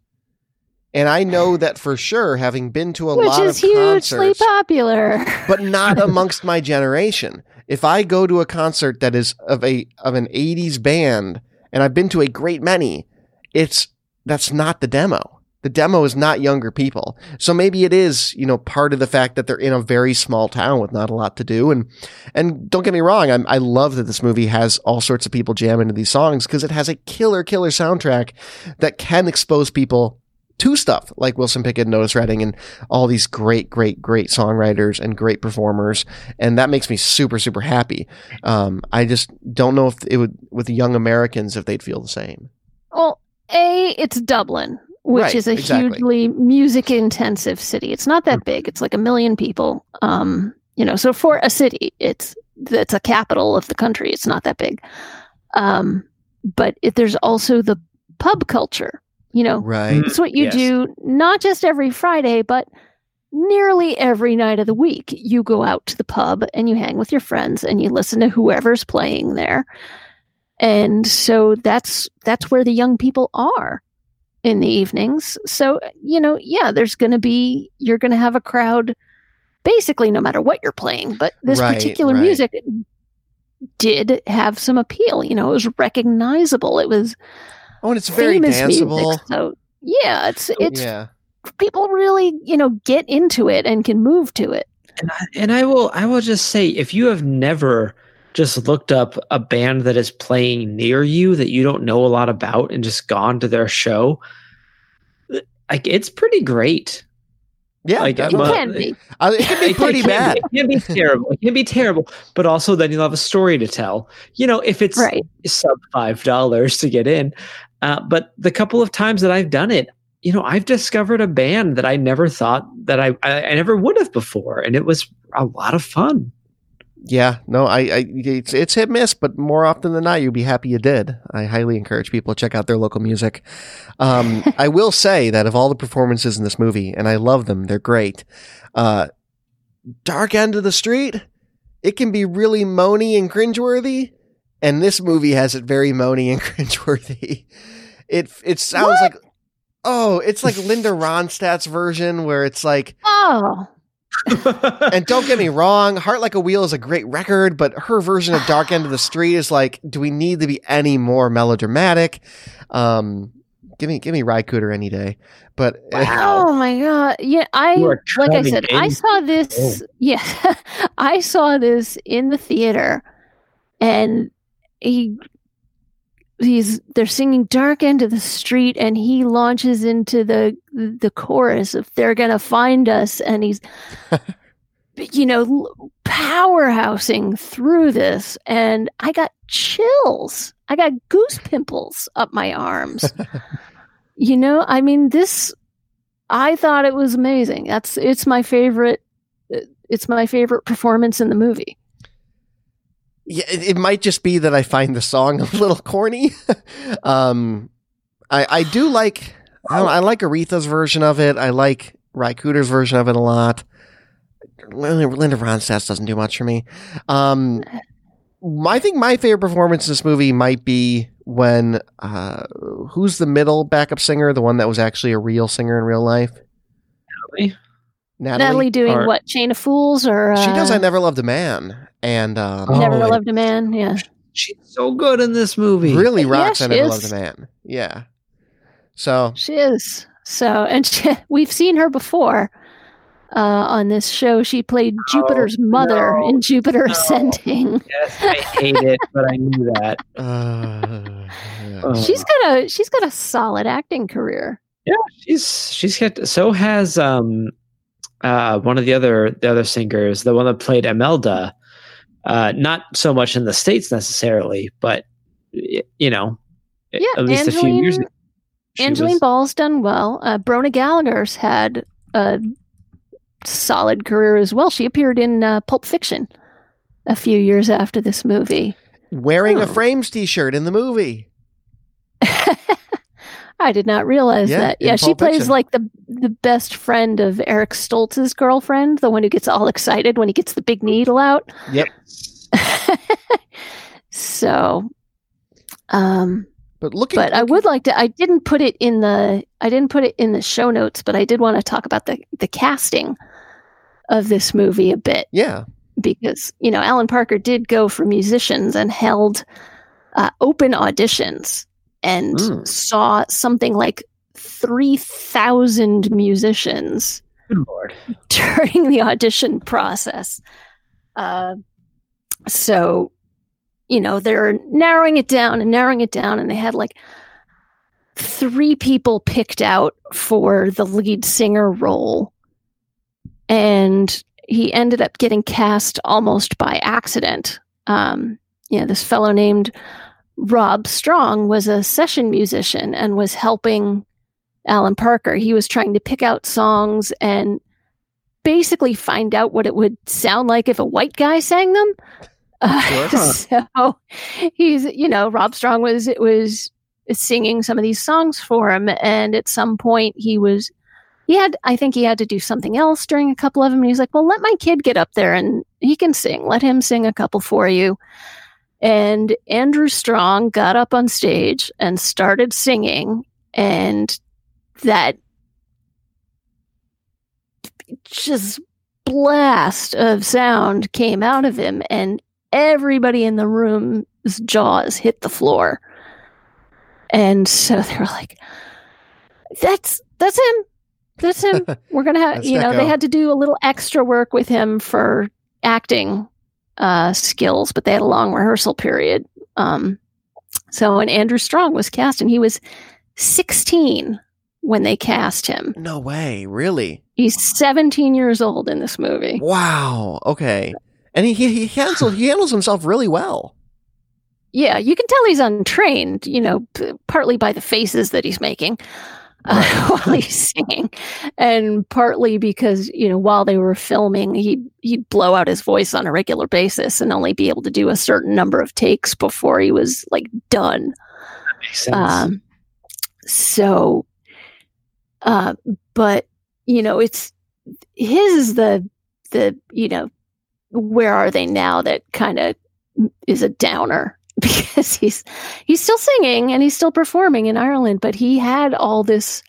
And I know that for sure, having been to a lot of concerts. Which is hugely popular. But not amongst my generation. If I go to a concert that is of an 80s band, and I've been to a great many, that's not the demo. The demo is not younger people. So maybe it is, you know, part of the fact that they're in a very small town with not a lot to do. And don't get me wrong, I love that this movie has all sorts of people jamming to these songs because it has a killer soundtrack that can expose people to stuff like Wilson Pickett and Otis Redding and all these great songwriters and great performers. And that makes me super, super happy. I just don't know if it would, with young Americans, if they'd feel the same. Well, it's Dublin, which is hugely music intensive city. It's not that big. It's like 1 million people. You know, so for a city, it's a capital of the country. It's not that big. But there's also the pub culture. You know, it's what you do, not just every Friday, but nearly every night of the week. You go out to the pub and you hang with your friends and you listen to whoever's playing there. And so that's where the young people are in the evenings. So, you know, you're going to have a crowd basically no matter what you're playing. But this particular music did have some appeal. You know, it was recognizable. It was... Oh, and it's very danceable. Music, so yeah, it's people really, you know, get into it and can move to it. And I will just say, if you have never just looked up a band that is playing near you that you don't know a lot about and just gone to their show, like it's pretty great. Yeah, like, it can be. It can be pretty bad. It can be terrible. It can be terrible. But also, then you'll have a story to tell. You know, if it's sub $5 to get in. But the couple of times that I've done it, you know, I've discovered a band that I never thought that I never would have before, and it was a lot of fun. Yeah, no, it's hit miss, but more often than not, you'll be happy you did. I highly encourage people to check out their local music. I will say that of all the performances in this movie, and I love them, they're great. Dark End of the Street, it can be really moany and cringeworthy, and this movie has it very moany and cringeworthy. It sounds like, it's like Linda Ronstadt's version where it's like, and don't get me wrong, Heart Like a Wheel is a great record, but her version of Dark End of the Street is like, do we need to be any more melodramatic? Give me Ry Cooter any day. But oh my god, yeah, I saw this in the theater, and they're singing Dark End of the Street, and he launches into the chorus of They're Gonna Find Us, and he's you know, powerhousing through this, and I got chills. I got goose pimples up my arms. You know, I mean, I thought it was amazing. It's my favorite performance in the movie. Yeah, it might just be that I find the song a little corny. I do like, I like Aretha's version of it. I like Ry Cooter's version of it a lot. Linda Ronstadt doesn't do much for me. I think my favorite performance in this movie might be when who's the middle backup singer, the one that was actually a real singer in real life? Natalie doing what? Chain of Fools? Or she does I Never Loved a Man. And Never Loved a Man, yeah. She's so good in this movie. Really rocks I Never Loved a Man. Yeah. So she is. So, and we've seen her before on this show. She played Jupiter's mother in Jupiter Ascending. Yes, I hate it, but I knew that. She's got a solid acting career. Yeah, has one of the other singers, the one that played Imelda, not so much in the States necessarily, but you know, at least a few years ago. Angeline Ball's done well. Brona Gallagher's had a solid career as well. She appeared in Pulp Fiction a few years after this movie, wearing a Frames t-shirt in the movie. I did not realize that. Yeah, she plays like the best friend of Eric Stoltz's girlfriend, the one who gets all excited when he gets the big needle out. Yep. So, I didn't put it in the. I didn't put it in the show notes, but I did want to talk about the casting of this movie a bit. Yeah. Because Alan Parker did go for musicians and held open auditions. And saw something like 3,000 musicians during the audition process. So, they're narrowing it down. And they had like 3 people picked out for the lead singer role. And he ended up getting cast almost by accident. This fellow named Rob Strong was a session musician and was helping Alan Parker. He was trying to pick out songs and basically find out what it would sound like if a white guy sang them. So he's, Rob Strong was singing some of these songs for him. And at some point he had to do something else during a couple of them. And he's like, well, let my kid get up there and he can sing. Let him sing a couple for you. And Andrew Strong got up on stage and started singing, and that just blast of sound came out of him, and everybody in the room's jaws hit the floor. And so they were like, that's him. We're going to have, they had to do a little extra work with him for acting skills, but they had a long rehearsal period. And Andrew Strong was cast, and he was 16 when they cast him. No way, really? He's 17 years old in this movie. Wow. Okay. And he handles himself really well. Yeah, you can tell he's untrained, partly by the faces that he's making while he's singing, and partly because while they were filming, he'd blow out his voice on a regular basis and only be able to do a certain number of takes before he was like done. That makes sense. It's his the Where Are They Now that kind of is a downer. Because he's still singing and he's still performing in Ireland, but he had all this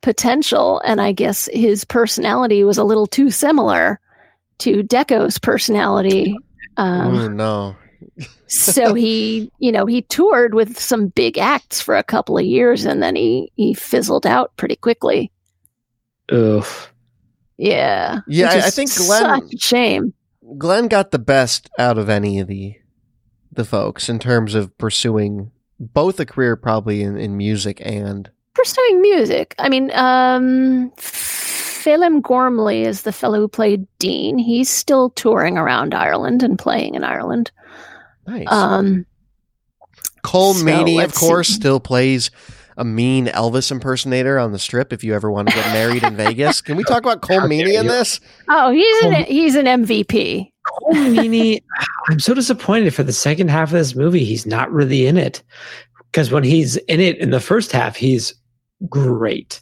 potential, and I guess his personality was a little too similar to Deco's personality. So he toured with some big acts for a couple of years, and then he fizzled out pretty quickly. Oof. Yeah. Yeah, I think such a shame. Glenn got the best out of any of the folks in terms of pursuing both a career probably in music and... Pursuing music. I mean, Phelim Gormley is the fellow who played Dean. He's still touring around Ireland and playing in Ireland. Nice. Cole Meaney, of course, still plays a mean Elvis impersonator on the Strip if you ever want to get married in Vegas. Can we talk about Cole Meaney in this? Oh, he's an MVP. Cole Meaney, I'm so disappointed for the second half of this movie. He's not really in it, because when he's in it in the first half, he's great.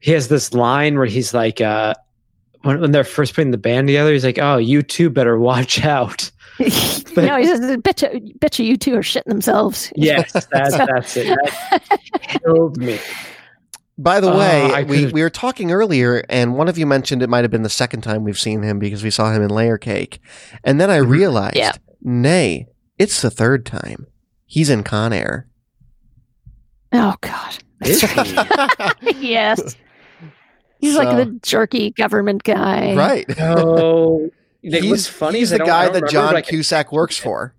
He has this line where he's like, when they're first putting the band together, he's like, "Oh, you two better watch out." But, no, he says, "Betcha you two are shitting themselves." Yes, that's it. That killed me. By the way, we were talking earlier, and one of you mentioned it might have been the second time we've seen him, because we saw him in Layer Cake. And then I realized, nay, it's the third time. He's in Con Air. Oh, God. That's right. Yes. He's so, like the jerky government guy. Right. Oh, what's funny is the guy that John Cusack works for.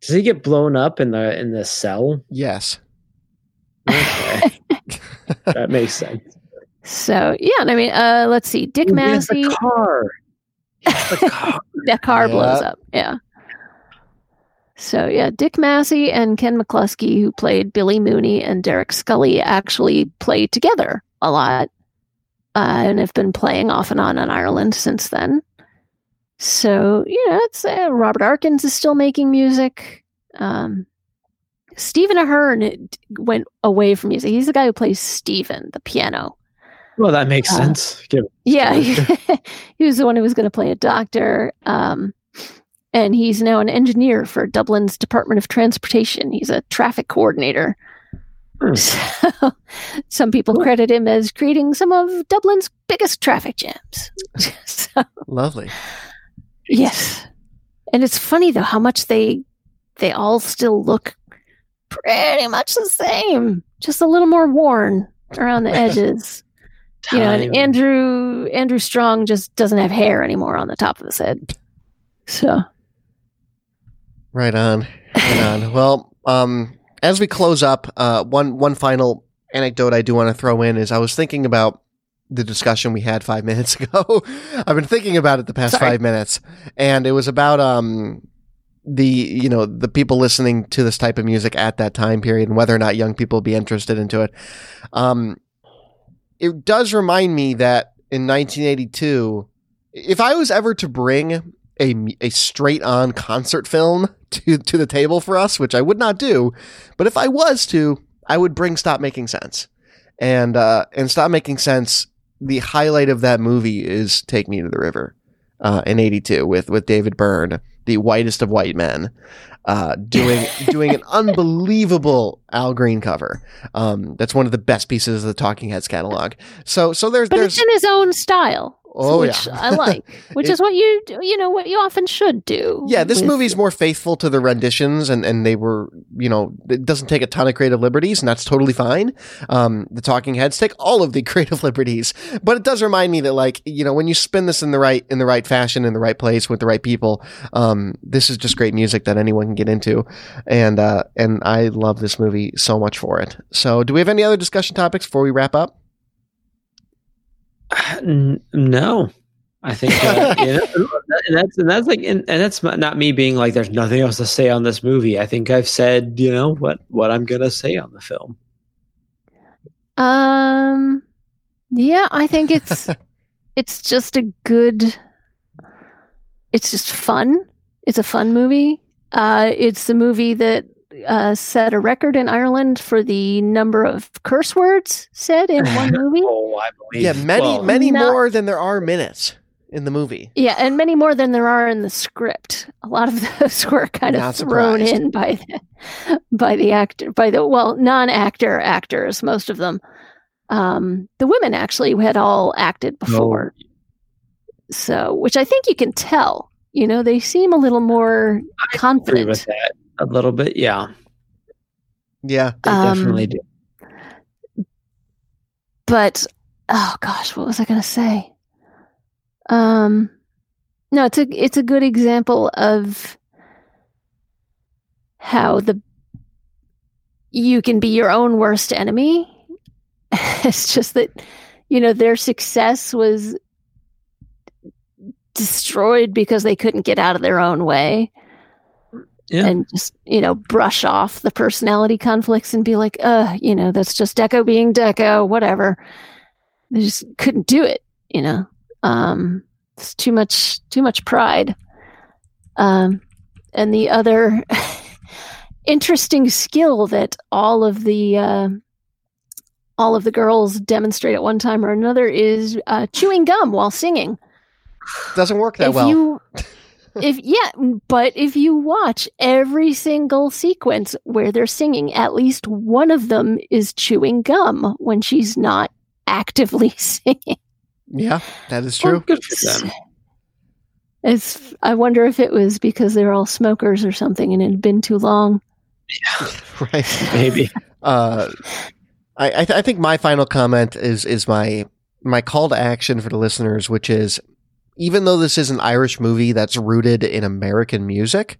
Does he get blown up in the cell? Yes. Okay. That makes sense. So, yeah. I mean, let's see. Dick Massey. The car. The car blows up. Yeah. So, yeah, Dick Massey and Ken McCluskey, who played Billy Mooney and Derek Scully, actually played together a lot and have been playing off and on in Ireland since then. So, yeah, it's, Robert Arkins is still making music. Stephen Ahern went away from music. He's the guy who plays Stephen, the piano. Well, that makes sense. Yeah, he was the one who was going to play a doctor. And he's now an engineer for Dublin's Department of Transportation. He's a traffic coordinator. So, some people credit him as creating some of Dublin's biggest traffic jams. So, lovely. Yes. And it's funny, though, how much they all still look pretty much the same. Just a little more worn around the edges. You know, and Andrew Strong just doesn't have hair anymore on the top of his head. So. Right on. Right on. Well, as we close up, one final anecdote I do want to throw in is I was thinking about the discussion we had 5 minutes ago. I've been thinking about it the past 5 minutes, and it was about the people listening to this type of music at that time period and whether or not young people would be interested into it. It does remind me that in 1982, if I was ever to bring a straight on concert film to the table for us, which I would not do, but if I was to, I would bring Stop Making Sense. And Stop Making Sense, the highlight of that movie is Take Me to the River in 82 with David Byrne, the whitest of white men, doing an unbelievable Al Green cover. That's one of the best pieces of the Talking Heads catalog. So there's it's in his own style. Oh, which I like, which is what you often should do. Yeah, this movie's more faithful to the renditions, and they were, it doesn't take a ton of creative liberties, and that's totally fine. The Talking Heads take all of the creative liberties, but it does remind me that, when you spin this in the right fashion, in the right place, with the right people, this is just great music that anyone can get into, and I love this movie so much for it. So, do we have any other discussion topics before we wrap up? No, I think that's not me being like there's nothing else to say on this movie. I think I've said what I'm gonna say on the film. Yeah, I think it's it's just a good. It's just fun. It's a fun movie. It's the movie that set a record in Ireland for the number of curse words said in one movie. Oh, I believe. Yeah, many more than there are minutes in the movie. Yeah, and many more than there are in the script. A lot of those were kind of thrown in by the non-actor actors, most of them. The women actually had all acted before. No. So, which I think you can tell. They seem a little more confident. I agree with that. A little bit, yeah. Yeah, they definitely do. But, oh gosh, what was I going to say? No, it's a good example of how you can be your own worst enemy. It's just that, their success was destroyed because they couldn't get out of their own way. Yeah. And just, brush off the personality conflicts and be like, that's just Deco being Deco, whatever. They just couldn't do it, it's too much pride. And the other interesting skill that all of the girls demonstrate at one time or another is chewing gum while singing. Doesn't work that well. If you watch every single sequence where they're singing, at least one of them is chewing gum when she's not actively singing. Yeah, that is true. Well, good for them. I wonder if it was because they're all smokers or something and it had been too long. Yeah, right, maybe. I think my final comment is my my call to action for the listeners, which is, even though this is an Irish movie that's rooted in American music,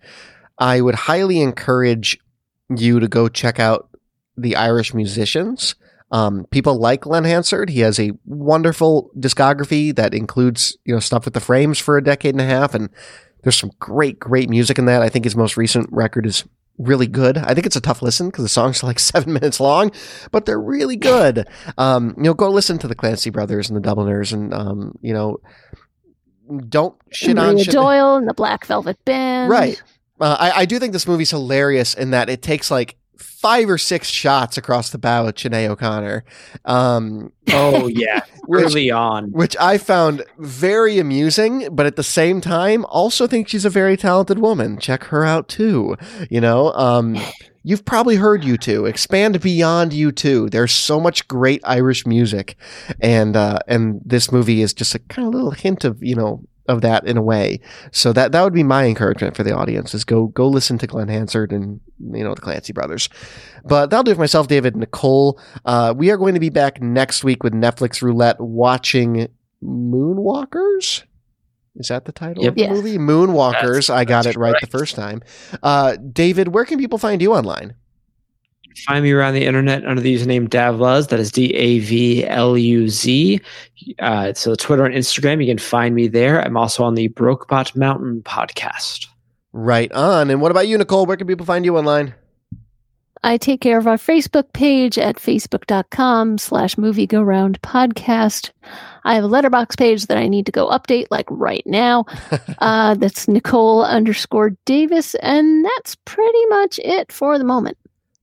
I would highly encourage you to go check out the Irish musicians. People like Len Hansard. He has a wonderful discography that includes, you know, stuff with the Frames for a decade and a half, and there's some great, great music in that. I think his most recent record is really good. I think it's a tough listen because the songs are like 7 minutes long, but they're really good. You know, go listen to the Clancy Brothers and the Dubliners, and you know, don't shit Maria on shit. Doyle and the Black Velvet Band, right? I do think this movie's hilarious in that it takes like 5 or 6 shots across the bow at Sinead O'Connor. Oh yeah, early on, which I found very amusing, but at the same time also think she's a very talented woman. Check her out too. You know, you've probably heard U2. Expand beyond U2. There's so much great Irish music, and this movie is just a kind of little hint of, you know, of that in a way. So that would be my encouragement for the audience, is go listen to Glenn Hansard and, you know, the Clancy Brothers. But that'll do it for myself, David, Nicole. We are going to be back next week with Netflix Roulette watching Moonwalkers. Is that the title of the movie? Moonwalkers. I got it right the first time. David, where can people find you online? Find me around the internet under the username Davluz. That is D-A-V-L-U-Z. So Twitter and Instagram, you can find me there. I'm also on the Brokebot Mountain podcast. Right on. And what about you, Nicole? Where can people find you online? I take care of our Facebook page at facebook.com/moviegoroundpodcast. I have a Letterboxd page that I need to go update like right now. That's Nicole_Davis. And that's pretty much it for the moment.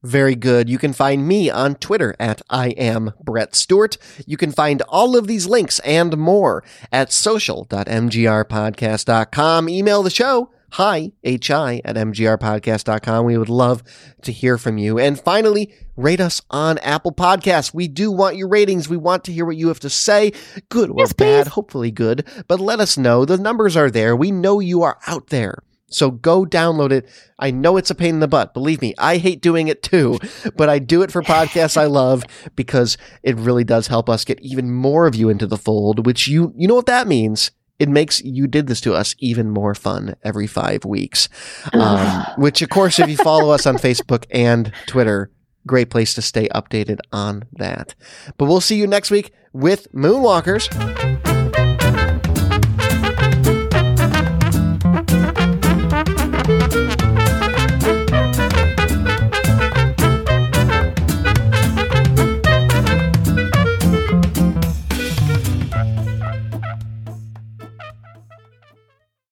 Very good. You can find me on Twitter at @IamBrettStewart. You can find all of these links and more at social.mgrpodcast.com. Email the show, hi@mgrpodcast.com. We would love to hear from you. And finally, rate us on Apple Podcasts. We do want your ratings. We want to hear what you have to say, good or bad, hopefully good. But let us know. The numbers are there. We know you are out there. So go download it. I know it's a pain in the butt. Believe me, I hate doing it too, but I do it for podcasts I love because it really does help us get even more of you into the fold, which you know what that means. It makes You Did This to Us even more fun every 5 weeks, which, of course, if you follow us on Facebook and Twitter, great place to stay updated on that. But we'll see you next week with Moonwalkers.